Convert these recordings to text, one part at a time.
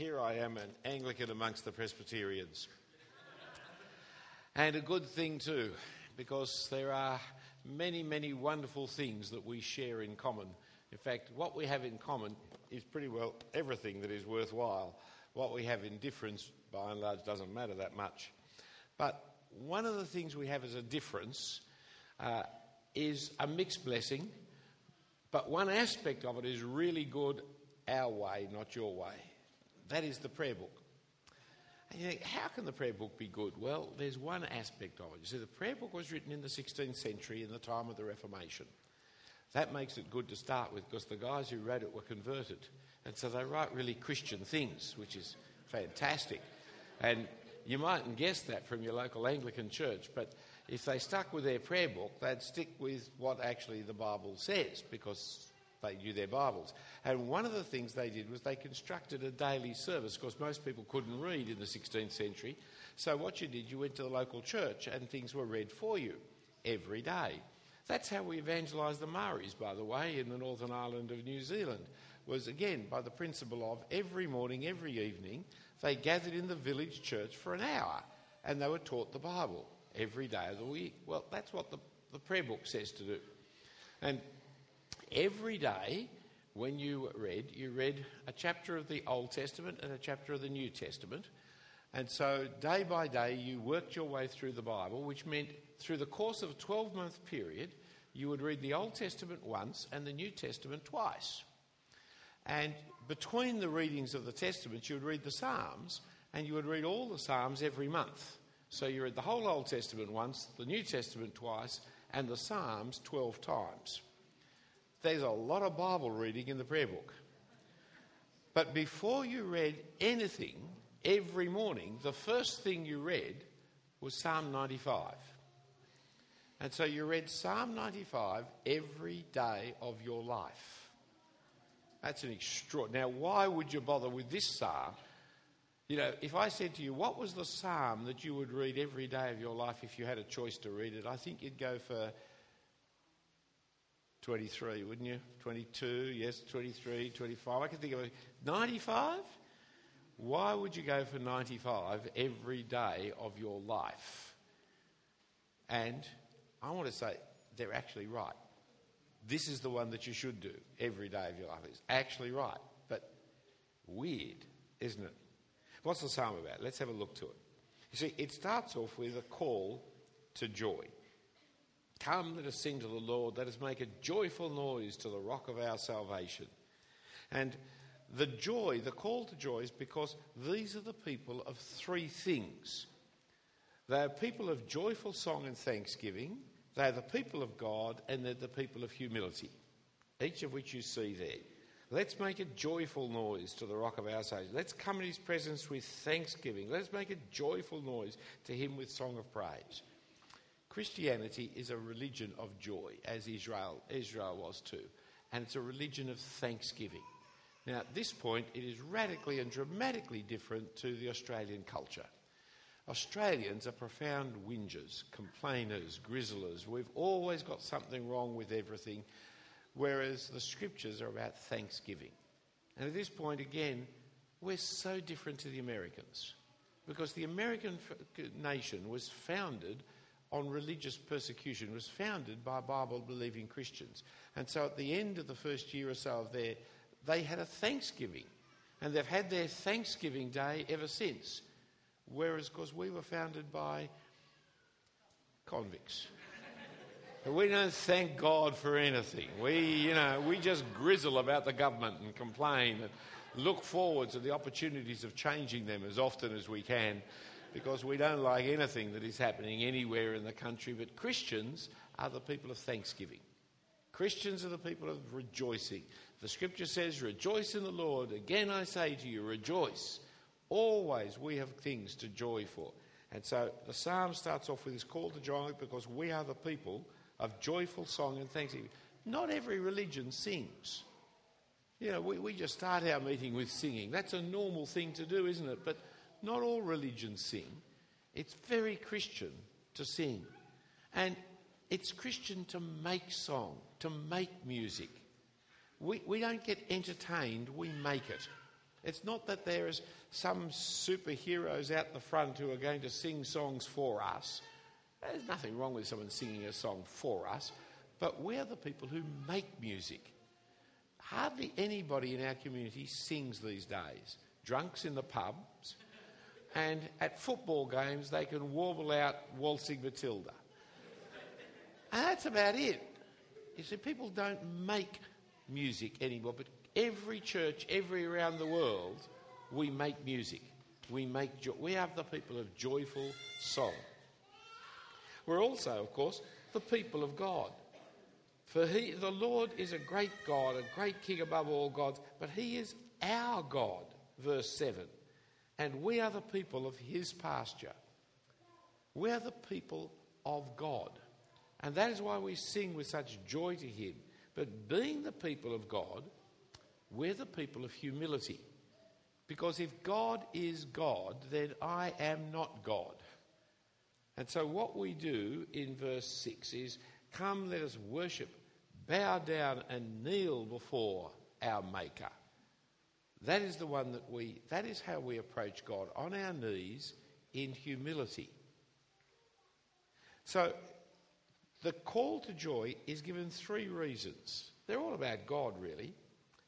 here I am, an Anglican amongst the Presbyterians. And a good thing too, because there are many, many wonderful things that we share in common. In fact, what we have in common is pretty well everything that is worthwhile. What we have in difference, by and large, doesn't matter that much. But one of the things we have as a difference is a mixed blessing, but one aspect of it is really good our way, not your way. That is the prayer book. And you think, how can the prayer book be good? Well, there's one aspect of it. You see, the prayer book was written in the 16th century in the time of the Reformation. That makes it good to start with because the guys who wrote it were converted. And so they write really Christian things, which is fantastic. And you mightn't guess that from your local Anglican church, but if they stuck with their prayer book, they'd stick with what actually the Bible says because they knew their Bibles. And one of the things they did was they constructed a daily service. Of course, most people couldn't read in the 16th century. So what you did, you went to the local church and things were read for you every day. That's how we evangelised the Maoris, by the way, in the Northern Island of New Zealand, was again by the principle of every morning, every evening, they gathered in the village church for an hour and they were taught the Bible every day of the week. Well, that's what the prayer book says to do. And every day when you read a chapter of the Old Testament and a chapter of the New Testament. And so day by day you worked your way through the Bible, which meant through the course of a 12-month period you would read the Old Testament once and the New Testament twice. And between the readings of the Testaments, you would read the Psalms, and you would read all the Psalms every month. So you read the whole Old Testament once, the New Testament twice, and the Psalms 12 times. There's a lot of Bible reading in the prayer book. But before you read anything every morning, the first thing you read was Psalm 95. And so you read Psalm 95 every day of your life. That's an extraordinary... Now, why would you bother with this psalm? You know, if I said to you, what was the psalm that you would read every day of your life if you had a choice to read it? I think you'd go for 23, wouldn't you? 22, yes, 23, 25. I can think of it. 95? Why would you go for 95 every day of your life? And I want to say, they're actually right. This is the one that you should do every day of your life. It's actually right, but weird, isn't it? What's the psalm about? Let's have a look to it. You see, it starts off with a call to joy. Come, let us sing to the Lord. Let us make a joyful noise to the rock of our salvation. And the joy, the call to joy, is because these are the people of three things. They are people of joyful song and thanksgiving. They're the people of God and they're the people of humility, each of which you see there. Let's make a joyful noise to the rock of our salvation. Let's come in his presence with thanksgiving. Let's make a joyful noise to him with song of praise. Christianity is a religion of joy, as Israel was too. And it's a religion of thanksgiving. Now, at this point, it is radically and dramatically different to the Australian culture. Australians are profound whingers, complainers, grizzlers. We've always got something wrong with everything, whereas the scriptures are about thanksgiving. And at this point, again, we're so different to the Americans because the American nation was founded on religious persecution, was founded by Bible-believing Christians. And so at the end of the first year or so of there, they had a Thanksgiving, and they've had their Thanksgiving Day ever since. Whereas, of course, we were founded by convicts. But we don't thank God for anything. We just grizzle about the government and complain and look forward to the opportunities of changing them as often as we can because we don't like anything that is happening anywhere in the country. But Christians are the people of thanksgiving. Christians are the people of rejoicing. The scripture says, rejoice in the Lord. Again, I say to you, rejoice. Always we have things to joy for. And so the psalm starts off with this call to joy because we are the people of joyful song and thanksgiving. Not every religion sings. You know, we just start our meeting with singing. That's a normal thing to do, isn't it? But not all religions sing. It's very Christian to sing. And it's Christian to make song, to make music. We don't get entertained, we make it. It's not that there is some superheroes out the front who are going to sing songs for us. There's nothing wrong with someone singing a song for us, but we're the people who make music. Hardly anybody in our community sings these days. Drunks in the pubs, and at football games they can warble out Waltzing Matilda. And that's about it. You see, people don't make music anymore, but every church, every around the world, we make music. We make joy. We are the people of joyful song. We're also, of course, the people of God. For the Lord is a great God, a great King above all gods, but he is our God, verse 7. And we are the people of his pasture. We are the people of God. And that is why we sing with such joy to him. But being the people of God, we're the people of humility. Because if God is God, then I am not God. And so what we do in verse 6 is, come, let us worship, bow down and kneel before our Maker. That is the one that that is how we approach God, on our knees in humility. So the call to joy is given three reasons. They're all about God, really.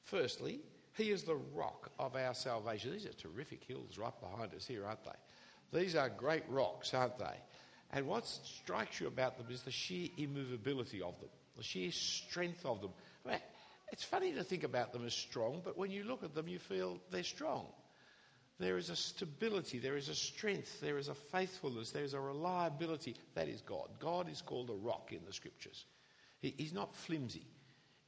Firstly, he is the rock of our salvation. These are terrific hills right behind us here, aren't they? These are great rocks, aren't they? And what strikes you about them is the sheer immovability of them, the sheer strength of them. I mean, it's funny to think about them as strong, but when you look at them, you feel they're strong. There is a stability, there is a strength, there is a faithfulness, there is a reliability. That is God. God is called a rock in the Scriptures. He's not flimsy.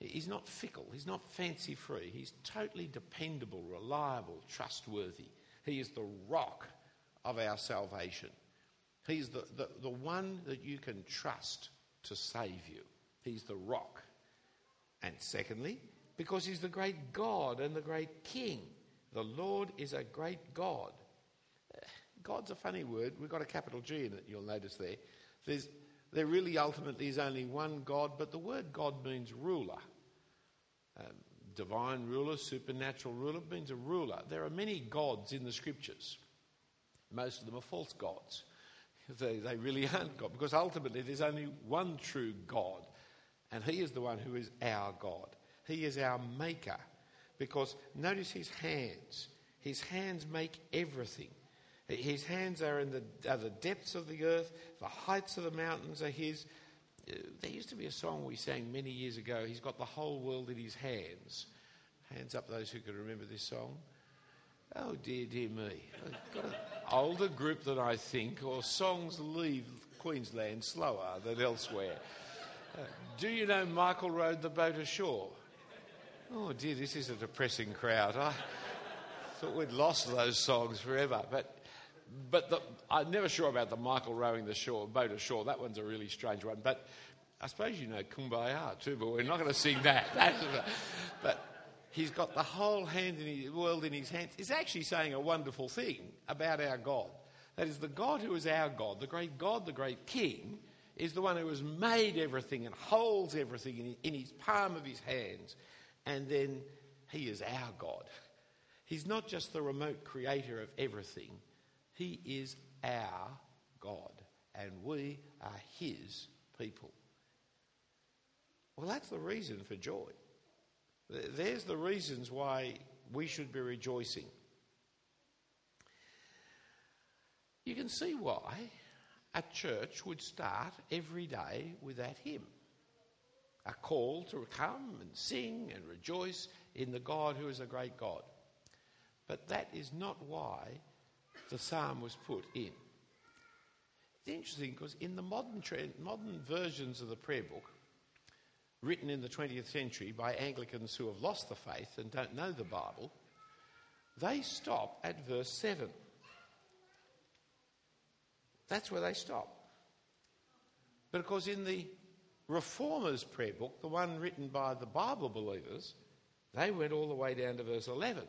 He's not fickle. He's not fancy-free. He's totally dependable, reliable, trustworthy. He is the rock of our salvation. He's the one that you can trust to save you. He's the rock. And secondly, because he's the great God and the great King. The Lord is a great God. God's a funny word. We've got a capital G in it, you'll notice there. There really ultimately is only one God, but the word God means ruler. Divine ruler, supernatural ruler, means a ruler. There are many gods in the Scriptures. Most of them are false gods. They really aren't God, because ultimately there's only one true God, and he is the one who is our God. He is our Maker, because notice his hands. His hands make everything. His hands are in the depths of the earth. The heights of the mountains are his. There used to be a song we sang many years ago, he's got the whole world in his hands. Hands up those who can remember this song. Oh dear, dear me. I've got an older group than I think, or songs leave Queensland slower than elsewhere. Do you know Michael rowed the boat ashore? Oh dear, this is a depressing crowd. I thought we'd lost those songs forever. But I'm never sure about the Michael rowing the boat ashore. That one's a really strange one. But I suppose you know Kumbaya too, but we're not going to sing that. But he's got the whole world in his hands. It's actually saying a wonderful thing about our God. That is, the God who is our God, the great King, is the one who has made everything and holds everything in his palm of his hands. And then he is our God. He's not just the remote creator of everything. He is our God, and we are his people. Well, that's the reason for joy. There's the reasons why we should be rejoicing. You can see why a church would start every day with that hymn. A call to come and sing and rejoice in the God who is a great God. But that is not why the psalm was put in. It's interesting because in the modern versions of the prayer book, written in the 20th century by Anglicans who have lost the faith and don't know the Bible, they stop at verse 7. That's where they stop. Because in the Reformers' prayer book, the one written by the Bible believers, they went all the way down to verse 11.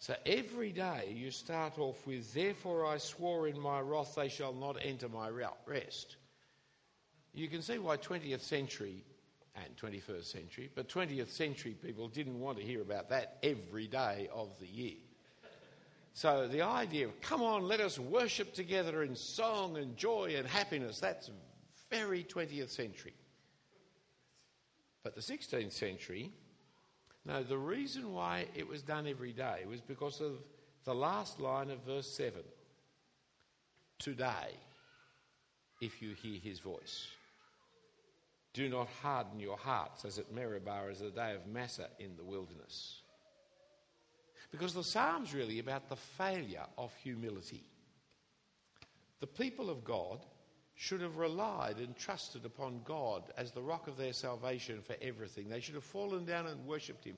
So every day you start off with, therefore I swore in my wrath they shall not enter my rest. You can see why 20th century and 21st century, but 20th century people didn't want to hear about that every day of the year. So the idea of, come on, let us worship together in song and joy and happiness, that's very 20th century. But the 16th century, no, the reason why it was done every day was because of the last line of verse 7. Today, if you hear his voice, do not harden your hearts as at Meribah, as the day of Massa in the wilderness. Because the Psalm's really about the failure of humility. The people of God should have relied and trusted upon God as the rock of their salvation for everything. They should have fallen down and worshipped him.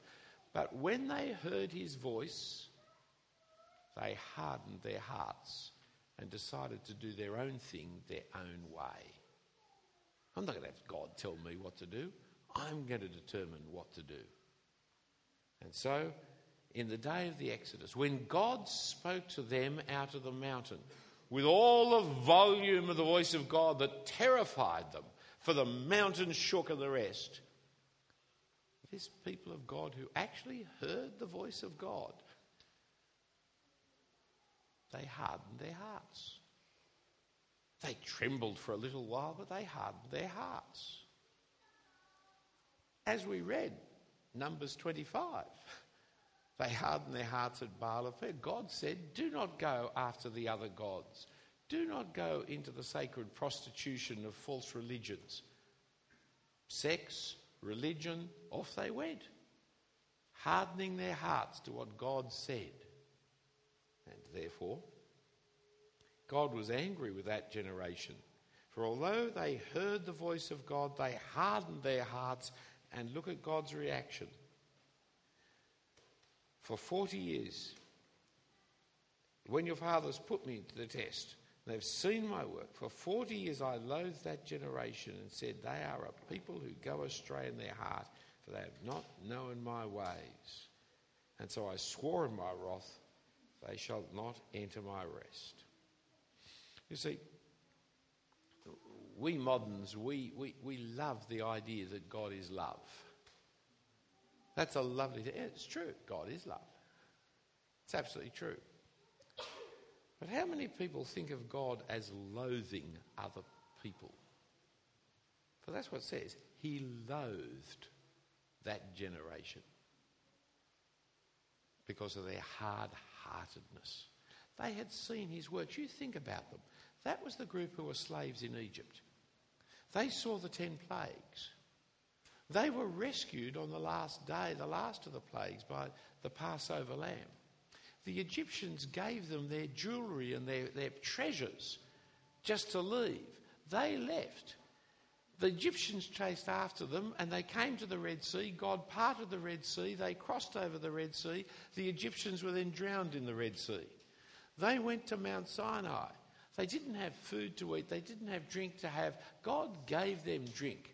But when they heard his voice, they hardened their hearts and decided to do their own thing their own way. I'm not going to have God tell me what to do. I'm going to determine what to do. And so, in the day of the Exodus, when God spoke to them out of the mountain, with all the volume of the voice of God that terrified them, for the mountain shook and the rest, this people of God who actually heard the voice of God, they hardened their hearts. They trembled for a little while, but they hardened their hearts. As we read, Numbers 25... they hardened their hearts at Baal of Peor. God said, do not go after the other gods. Do not go into the sacred prostitution of false religions. Sex, religion, off they went. Hardening their hearts to what God said. And therefore, God was angry with that generation. For although they heard the voice of God, they hardened their hearts. And look at God's reaction. For 40 years, when your fathers put me to the test, they've seen my work. For 40 years I loathed that generation and said, they are a people who go astray in their heart, for they have not known my ways. And so I swore in my wrath, they shall not enter my rest. You see, we moderns, we love the idea that God is love. That's a lovely thing. It's true. God is love. It's absolutely true. But how many people think of God as loathing other people? For that's what it says. He loathed that generation because of their hard-heartedness. They had seen his works. You think about them. That was the group who were slaves in Egypt. They saw the 10 plagues. They were rescued on the last day, the last of the plagues, by the Passover lamb. The Egyptians gave them their jewellery and their treasures just to leave. They left. The Egyptians chased after them and they came to the Red Sea. God parted the Red Sea. They crossed over the Red Sea. The Egyptians were then drowned in the Red Sea. They went to Mount Sinai. They didn't have food to eat. They didn't have drink to have. God gave them drink.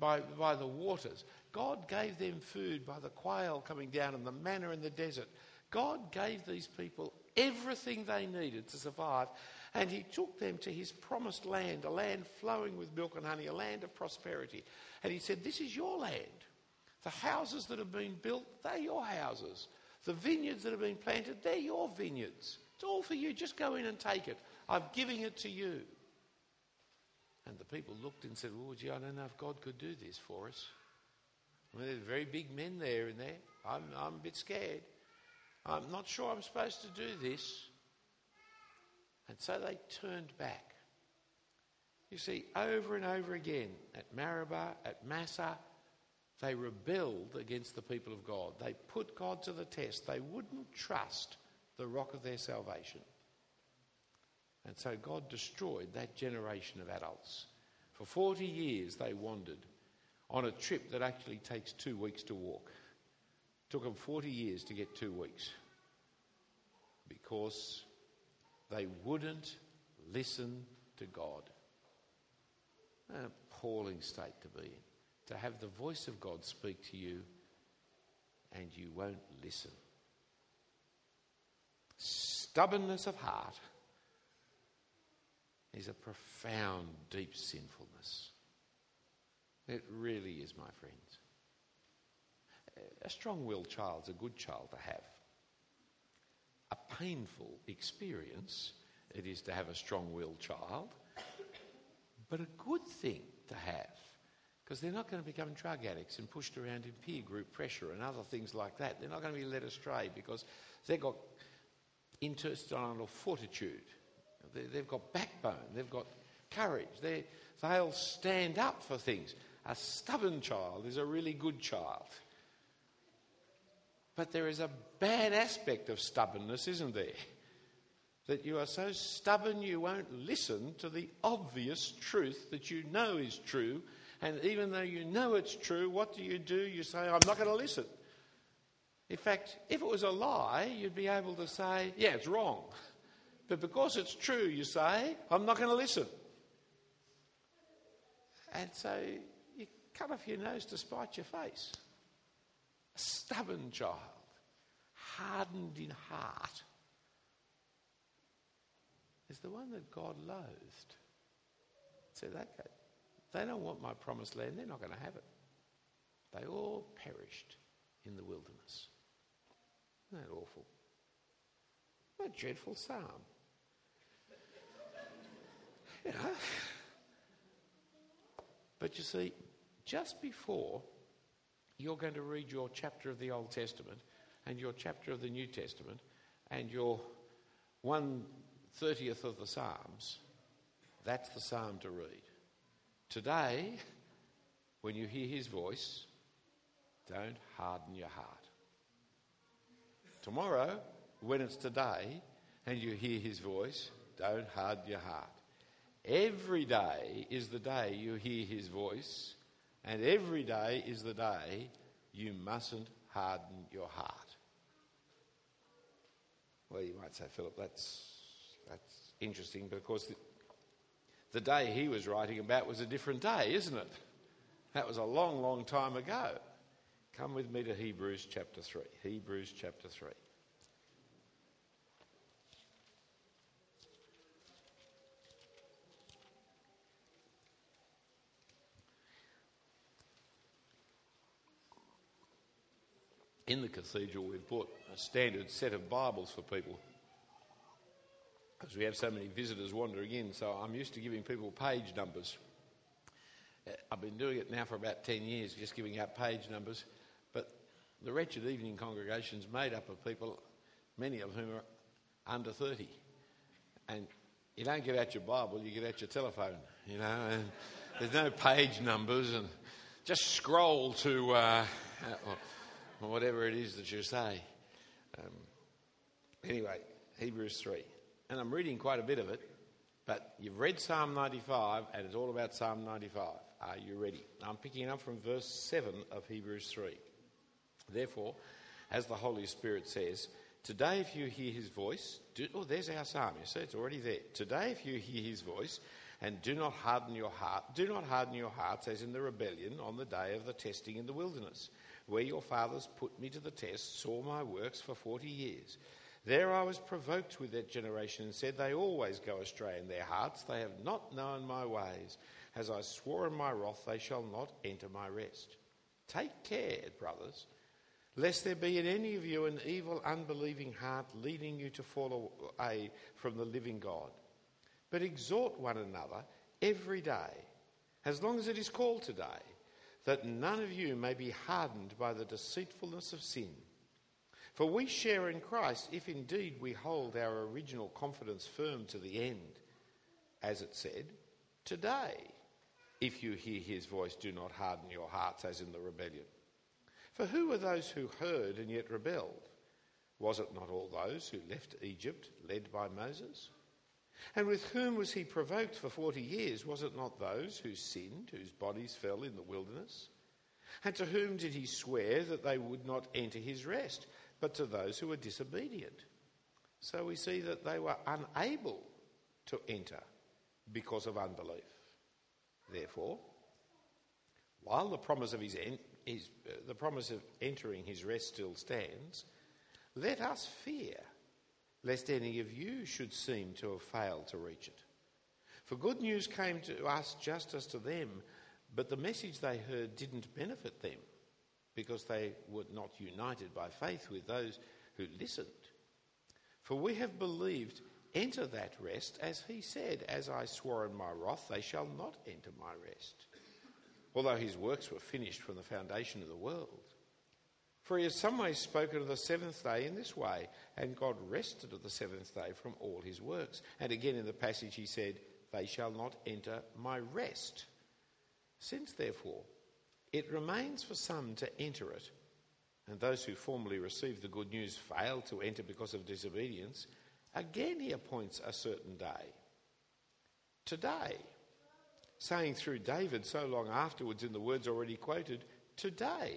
By the waters. God gave them food by the quail coming down and the manna in the desert. God gave these people everything they needed to survive, and he took them to his promised land, a land flowing with milk and honey, a land of prosperity. And he said, this is your land. The houses that have been built, they're your houses. The vineyards that have been planted, they're your vineyards. It's all for you. Just go in and take it. I'm giving it to you. And the people looked and said, well, gee, I don't know if God could do this for us. I mean, there's very big men there and there. I'm a bit scared. I'm not sure I'm supposed to do this. And so they turned back. You see, over and over again, at Meribah, at Massa, they rebelled against the people of God. They put God to the test. They wouldn't trust the rock of their salvation. And so God destroyed that generation of adults. For 40 years they wandered on a trip that actually takes 2 weeks to walk. It took them 40 years to get 2 weeks because they wouldn't listen to God. An appalling state to be in, to have the voice of God speak to you and you won't listen. Stubbornness of heart is a profound, deep sinfulness. It really is, my friends. A strong-willed child's a good child to have. A painful experience it is to have a strong-willed child, but a good thing to have, because they're not going to become drug addicts and pushed around in peer group pressure and other things like that. They're not going to be led astray because they've got intestinal fortitude. They've got backbone. They've got courage. They'll stand up for things. A stubborn child is a really good child. But there is a bad aspect of stubbornness, isn't there? That you are so stubborn you won't listen to the obvious truth that you know is true. And even though you know it's true, what do? You say, I'm not going to listen. In fact, if it was a lie, you'd be able to say, yeah, it's wrong. But because it's true, you say, I'm not going to listen. And so you cut off your nose to spite your face. A stubborn child, hardened in heart, is the one that God loathed. So they don't want my promised land, they're not going to have it. They all perished in the wilderness. Isn't that awful? What a dreadful psalm. You know. But you see, just before you're going to read your chapter of the Old Testament and your chapter of the New Testament and your 1/30 of the Psalms, that's the psalm to read. Today, when you hear his voice, don't harden your heart. Tomorrow, when it's today and you hear his voice, don't harden your heart. Every day is the day you hear his voice, and every day is the day you mustn't harden your heart. Well, you might say, Philip, that's interesting, but of course the day he was writing about was a different day, isn't it? That was a long, long time ago. Come with me to Hebrews chapter 3. Hebrews chapter 3. In the cathedral, we've bought a standard set of Bibles for people because we have so many visitors wandering in, so I'm used to giving people page numbers. I've been doing it now for about 10 years, just giving out page numbers, but the wretched evening congregation's made up of people, many of whom are under 30, and you don't get out your Bible, you get out your telephone, you know, and there's no page numbers, and just scroll to... or whatever it is that you say. Anyway, Hebrews 3. And I'm reading quite a bit of it, but you've read Psalm 95, and it's all about Psalm 95. Are you ready? I'm picking it up from verse 7 of Hebrews 3. Therefore, as the Holy Spirit says, today if you hear his voice... there's our psalm. You see, it's already there. Today if you hear his voice... and do not harden your heart. Do not harden your hearts as in the rebellion on the day of the testing in the wilderness, where your fathers put me to the test, saw my works for 40 years. There I was provoked with that generation and said, they always go astray in their hearts. They have not known my ways. As I swore in my wrath, they shall not enter my rest. Take care, brothers, lest there be in any of you an evil, unbelieving heart leading you to fall away from the living God. But exhort one another every day, as long as it is called today, that none of you may be hardened by the deceitfulness of sin. For we share in Christ, if indeed we hold our original confidence firm to the end. As it said, today, if you hear his voice, do not harden your hearts as in the rebellion. For who were those who heard and yet rebelled? Was it not all those who left Egypt, led by Moses? And with whom was he provoked for 40 years? Was it not those who sinned, whose bodies fell in the wilderness? And to whom did he swear that they would not enter his rest, but to those who were disobedient? So we see that they were unable to enter because of unbelief. Therefore, while the promise of the promise of entering his rest still stands, let us fear lest any of you should seem to have failed to reach it. For good news came to us just as to them, But the message they heard didn't benefit them because they were not united by faith with those who listened. For we have believed, enter that rest, as he said, as I swore in my wrath, they shall not enter my rest, although his works were finished from the foundation of the world. For he has some way spoken of the seventh day in this way, and God rested of the seventh day from all his works. And again in the passage he said, they shall not enter my rest. Since, therefore, it remains for some to enter it, and those who formerly received the good news failed to enter because of disobedience, again he appoints a certain day, today, saying through David so long afterwards in the words already quoted, today,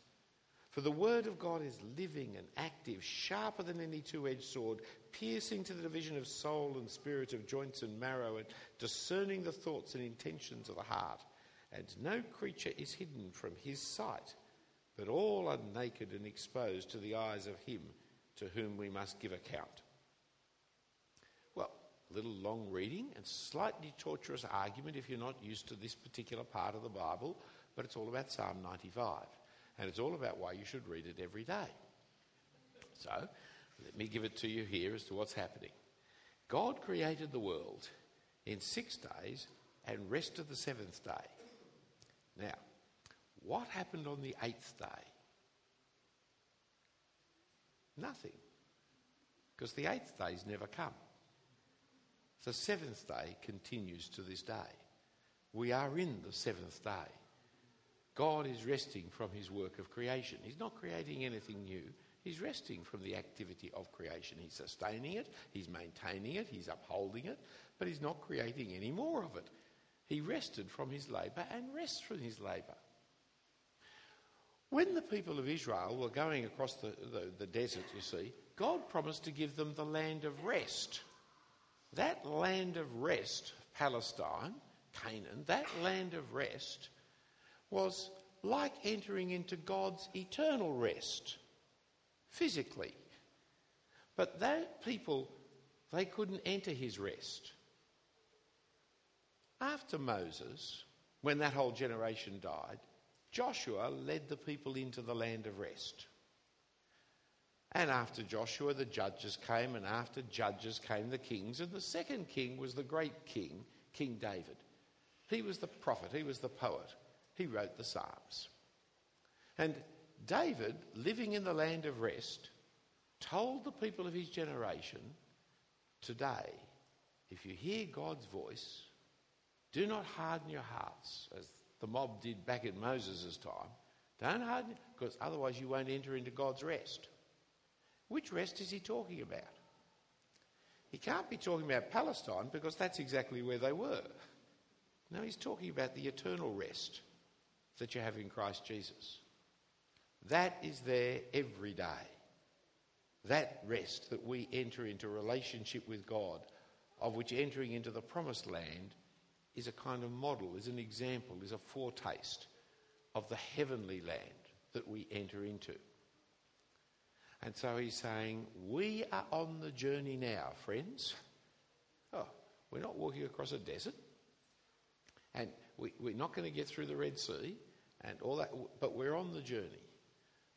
For the word of God is living and active, sharper than any two-edged sword, piercing to the division of soul and spirit, of joints and marrow, and discerning the thoughts and intentions of the heart. And no creature is hidden from his sight, but all are naked and exposed to the eyes of him to whom we must give account. Well, a little long reading and slightly torturous argument if you're not used to this particular part of the Bible, but it's all about Psalm 95. And it's all about why you should read it every day. So, let me give it to you here as to what's happening. God created the world in 6 days and rested the seventh day. Now, what happened on the eighth day? Nothing. Because the eighth day's never come. The seventh day continues to this day. We are in the seventh day. God is resting from his work of creation. He's not creating anything new. He's resting from the activity of creation. He's sustaining it, he's maintaining it, he's upholding it, but he's not creating any more of it. He rested from his labour and rests from his labour. When the people of Israel were going across the desert, you see, God promised to give them the land of rest. That land of rest, Palestine, Canaan, that land of rest was like entering into God's eternal rest, physically. But those people, they couldn't enter his rest. After Moses, when that whole generation died, Joshua led the people into the land of rest. And after Joshua, the judges came, and after judges came the kings, and the second king was the great king, King David. He was the prophet, he was the poet. He wrote the Psalms. And David, living in the land of rest, told the people of his generation, today, if you hear God's voice, do not harden your hearts, as the mob did back in Moses' time. Don't harden, because otherwise you won't enter into God's rest. Which rest is he talking about? He can't be talking about Palestine, because that's exactly where they were. No, he's talking about the eternal rest that you have in Christ Jesus. That is there every day. That rest that we enter into relationship with God, of which entering into the promised land is a kind of model, is an example, is a foretaste of the heavenly land that we enter into. And so he's saying, we are on the journey now, friends. Oh, we're not walking across a desert, and we're not going to get through the Red Sea and all that, but we're on the journey.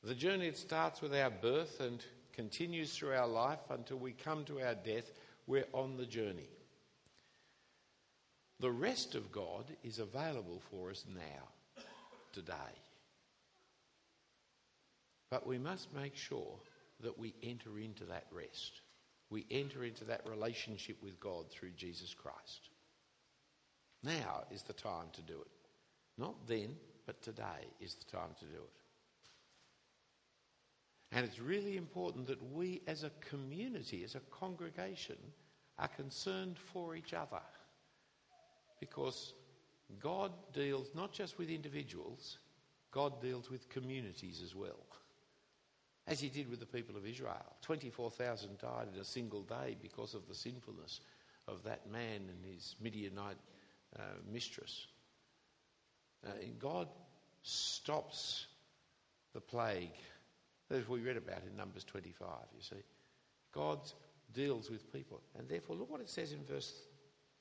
The journey, it starts with our birth and continues through our life until we come to our death. We're on the journey. The rest of God is available for us now, today. But we must make sure that we enter into that rest. We enter into that relationship with God through Jesus Christ. Now is the time to do it. Not then, but today is the time to do it. And it's really important that we as a community, as a congregation, are concerned for each other. Because God deals not just with individuals, God deals with communities as well, as he did with the people of Israel. 24,000 died in a single day because of the sinfulness of that man and his Midianite mistress. And God stops the plague. As we read about in Numbers 25, you see. God deals with people. And therefore, look what it says in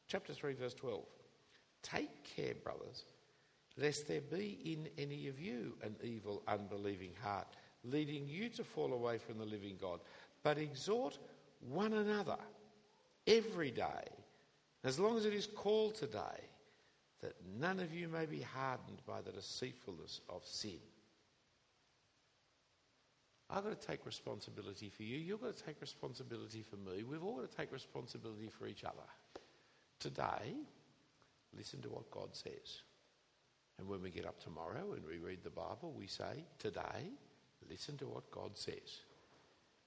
chapter 3, verse 12. Take care, brothers, lest there be in any of you an evil, unbelieving heart, leading you to fall away from the living God. But exhort one another every day, as long as it is called today, that none of you may be hardened by the deceitfulness of sin. I've got to take responsibility for you. You've got to take responsibility for me. We've all got to take responsibility for each other. Today, listen to what God says. And when we get up tomorrow and we read the Bible, we say, today, listen to what God says.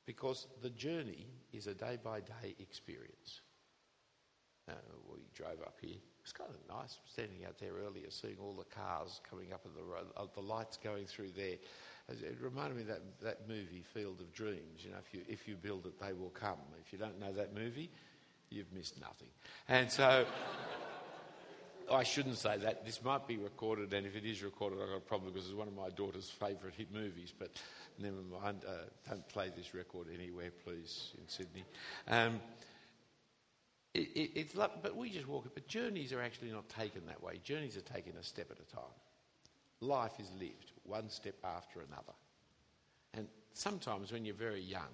Because the journey is a day-by-day experience. We drove up here. It's kind of nice standing out there earlier, seeing all the cars coming up the road, the lights going through there. It reminded me of that movie, Field of Dreams. You know, if you build it, they will come. If you don't know that movie, you've missed nothing. And so, I shouldn't say that. This might be recorded, and if it is recorded, I've got a problem because it's one of my daughter's favourite hit movies. But never mind. Don't play this record anywhere, please, in Sydney. It's but we just walk it. But journeys are actually not taken that way. Journeys are taken a step at a time. Life is lived one step after another. And sometimes when you're very young,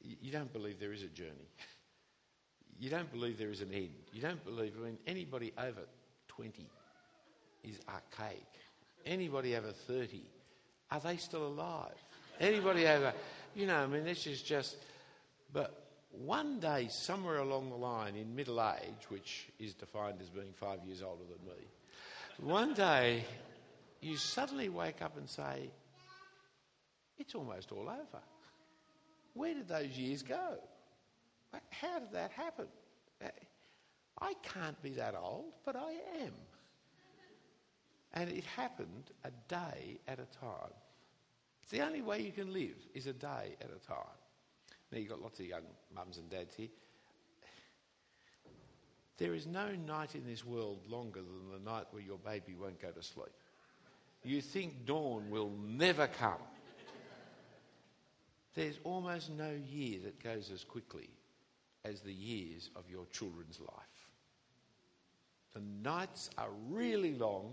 you don't believe there is a journey. You don't believe there is an end. You don't believe, I mean, anybody over 20 is archaic. Anybody over 30, are they still alive? Anybody over, you know, I mean, this is just, but one day somewhere along the line in middle age, which is defined as being 5 years older than me, one day, you suddenly wake up and say, it's almost all over. Where did those years go? How did that happen? I can't be that old, but I am. And it happened a day at a time. It's the only way you can live is a day at a time. Now, you've got lots of young mums and dads here. There is no night in this world longer than the night where your baby won't go to sleep. You think dawn will never come. There's almost no year that goes as quickly as the years of your children's life. The nights are really long,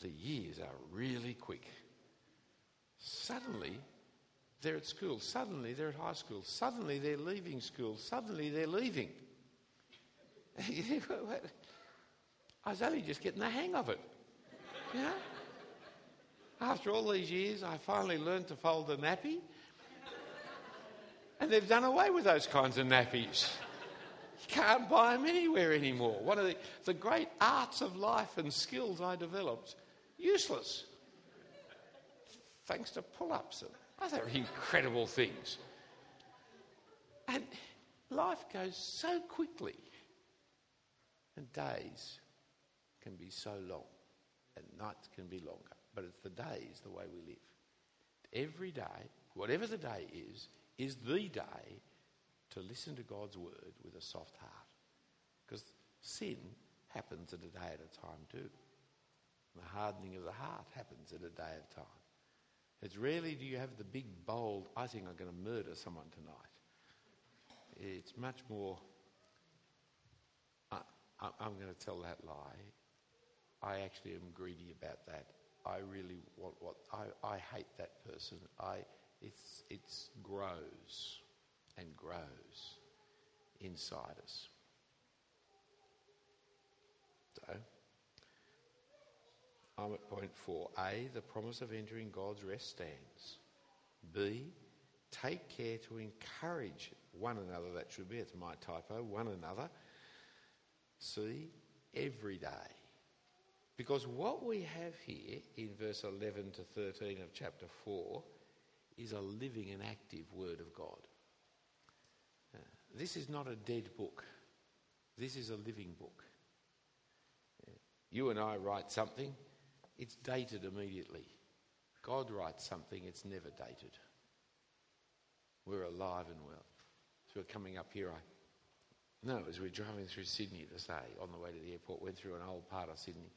the years are really quick. Suddenly, they're at school. Suddenly, they're at high school. Suddenly, they're leaving school. Suddenly, they're leaving. I was only just getting the hang of it, you know. After all these years, I finally learned to fold a nappy, and they've done away with those kinds of nappies. You can't buy them anywhere anymore. One of the great arts of life and skills I developed, useless, thanks to pull-ups and other incredible things. And life goes so quickly. And days can be so long, and nights can be longer. But it's the days, the way we live. Every day, whatever the day is the day to listen to God's word with a soft heart. Because sin happens at a day at a time too. The hardening of the heart happens at a day at a time. It's rarely do you have the big, bold, I think I'm going to murder someone tonight. It's much more, I'm going to tell that lie. I actually am greedy about that. I really want what I hate that person. It's grows and grows inside us. So I'm at point 4. A, the promise of entering God's rest stands. B, take care to encourage one another. That should be, it's my typo, one another. See, every day. Because what we have here in verse 11 to 13 of chapter 4 is a living and active word of God. This is not a dead book. This is a living book. You and I write something, it's dated immediately. God writes something, it's never dated. We're alive and well. So we're coming up here. As we were driving through Sydney this day, on the way to the airport, went through an old part of Sydney,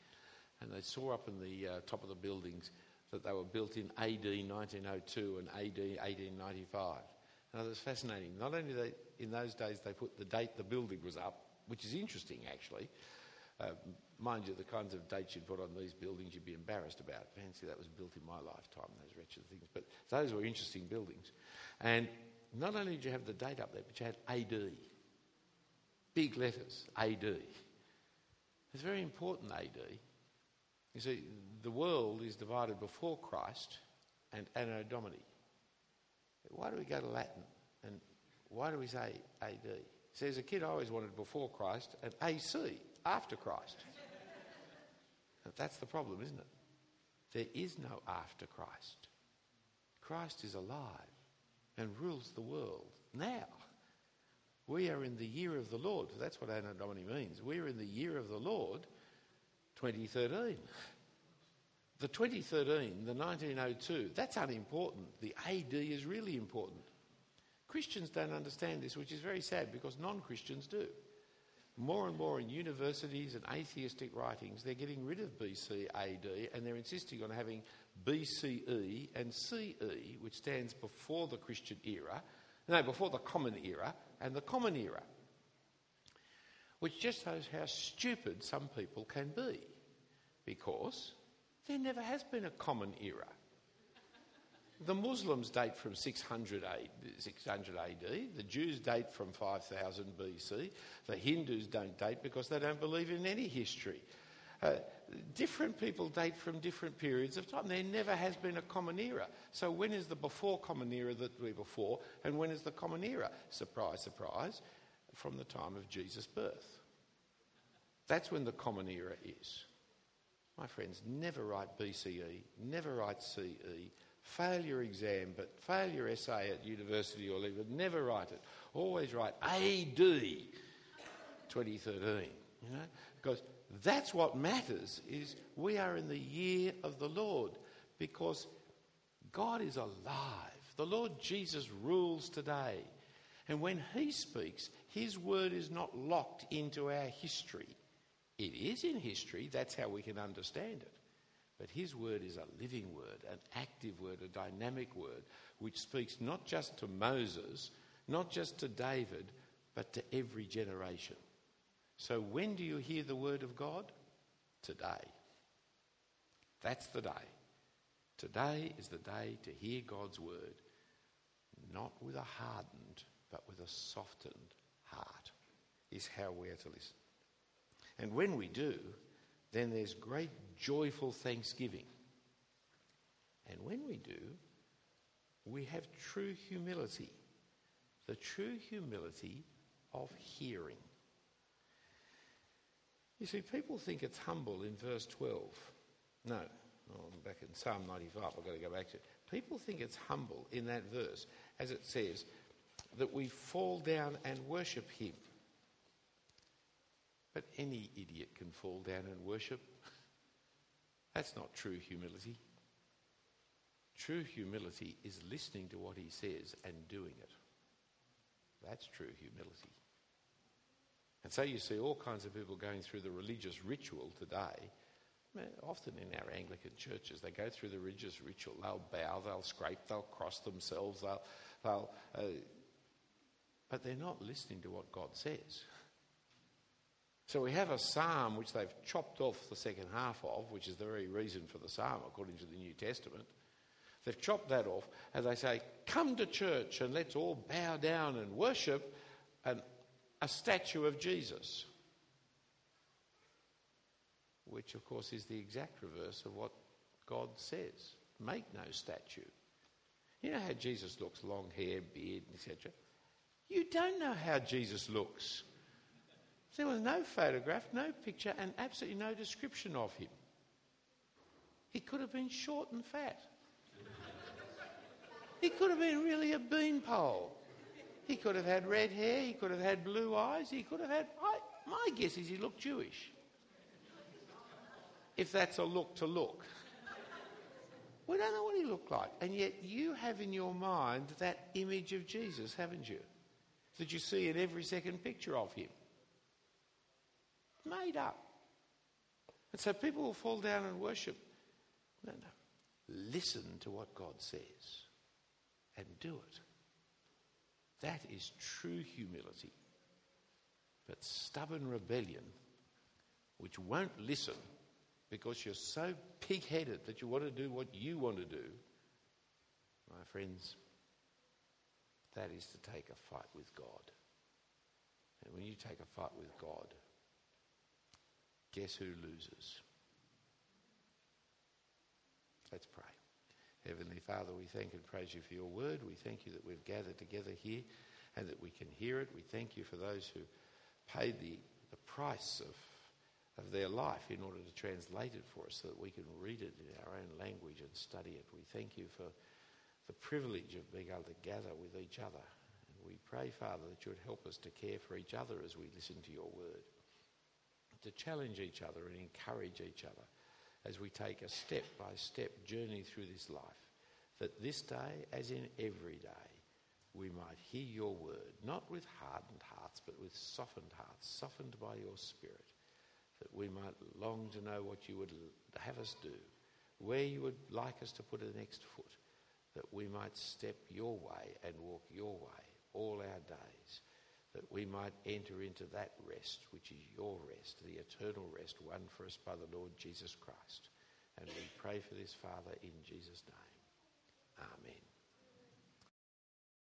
and they saw up in the top of the buildings that they were built in AD 1902 and AD 1895. And it was fascinating. Not only they, in those days, they put the date the building was up, which is interesting, actually. Mind you, the kinds of dates you'd put on these buildings you'd be embarrassed about. Fancy that was built in my lifetime, those wretched things. But those were interesting buildings. And not only did you have the date up there, but you had AD. Big letters, AD. It's very important, AD. You see, the world is divided before Christ and Anno Domini. Why do we go to Latin? And why do we say AD? See, as a kid I always wanted before Christ and AC, after Christ. That's the problem, isn't it? There is no after Christ. Christ is alive and rules the world now. We are in the year of the Lord. That's what Anno Domini means. We're in the year of the Lord 2013. The 2013, the 1902, that's unimportant. The AD is really important. Christians don't understand this, which is very sad because non-Christians do. More and more in universities and atheistic writings, they're getting rid of BC AD and they're insisting on having BCE and CE, which stands before the Christian era, no, before the Common Era and the Common Era, which just shows how stupid some people can be because there never has been a Common Era. The Muslims date from 600 AD, the Jews date from 5000 BC, the Hindus don't date because they don't believe in any history. Different people date from different periods of time. There never has been a common era. So when is the before common era that we're before, and when is the common era? Surprise, surprise, from the time of Jesus' birth. That's when the common era is. My friends, never write BCE, never write CE. Fail your exam, but fail your essay at university or leave it. Never write it. Always write AD 2013, because that's what matters, is we are in the year of the Lord because God is alive. The Lord Jesus rules today. And when he speaks, his word is not locked into our history. It is in history. That's how we can understand it. But his word is a living word, an active word, a dynamic word, which speaks not just to Moses, not just to David, but to every generation. So when do you hear the word of God? Today. That's the day. Today is the day to hear God's word, not with a hardened, but with a softened heart, is how we are to listen. And when we do, then there's great joyful thanksgiving. And when we do, we have true humility, the true humility of hearing. You see, people think it's humble in verse 12. No, I'm back in Psalm 95, I've got to go back to it. People think it's humble in that verse, as it says, that we fall down and worship him. But any idiot can fall down and worship. That's not true humility. True humility is listening to what he says and doing it. That's true humility. And so you see all kinds of people going through the religious ritual today. Often in our Anglican churches, they go through the religious ritual. They'll bow, they'll scrape, they'll cross themselves. But they're not listening to what God says. So we have a psalm which they've chopped off the second half of, which is the very reason for the psalm according to the New Testament. They've chopped that off and they say, come to church and let's all bow down and worship a statue of Jesus, which of course is the exact reverse of what God says. Make no statue. You know how Jesus looks, long hair, beard, etc. You don't know how Jesus looks. There was no photograph, no picture, and absolutely no description of him. He could have been short and fat. He could have been really a beanpole. He could have had red hair, he could have had blue eyes, he could have had... my guess is he looked Jewish. if that's a look to look. We don't know what he looked like. And yet you have in your mind that image of Jesus, haven't you? That you see in every second picture of him. Made up. And so people will fall down and worship. No. Listen to what God says and do it. That is true humility. But stubborn rebellion, which won't listen because you're so pig-headed that you want to do what you want to do, my friends, that is to take a fight with God. And when you take a fight with God, guess who loses? Let's pray. Heavenly Father, we thank and praise you for your word. We thank you that we've gathered together here and that we can hear it. We thank you for those who paid the price of their life in order to translate it for us so that we can read it in our own language and study it. We thank you for the privilege of being able to gather with each other. And we pray, Father, that you would help us to care for each other as we listen to your word, to challenge each other and encourage each other as we take a step-by-step journey through this life, that this day, as in every day, we might hear your word, not with hardened hearts, but with softened hearts, softened by your Spirit, that we might long to know what you would have us do, where you would like us to put the next foot, that we might step your way and walk your way all our days, that we might enter into that rest, which is your rest, the eternal rest won for us by the Lord Jesus Christ. And we pray for this, Father, in Jesus' name. Amen.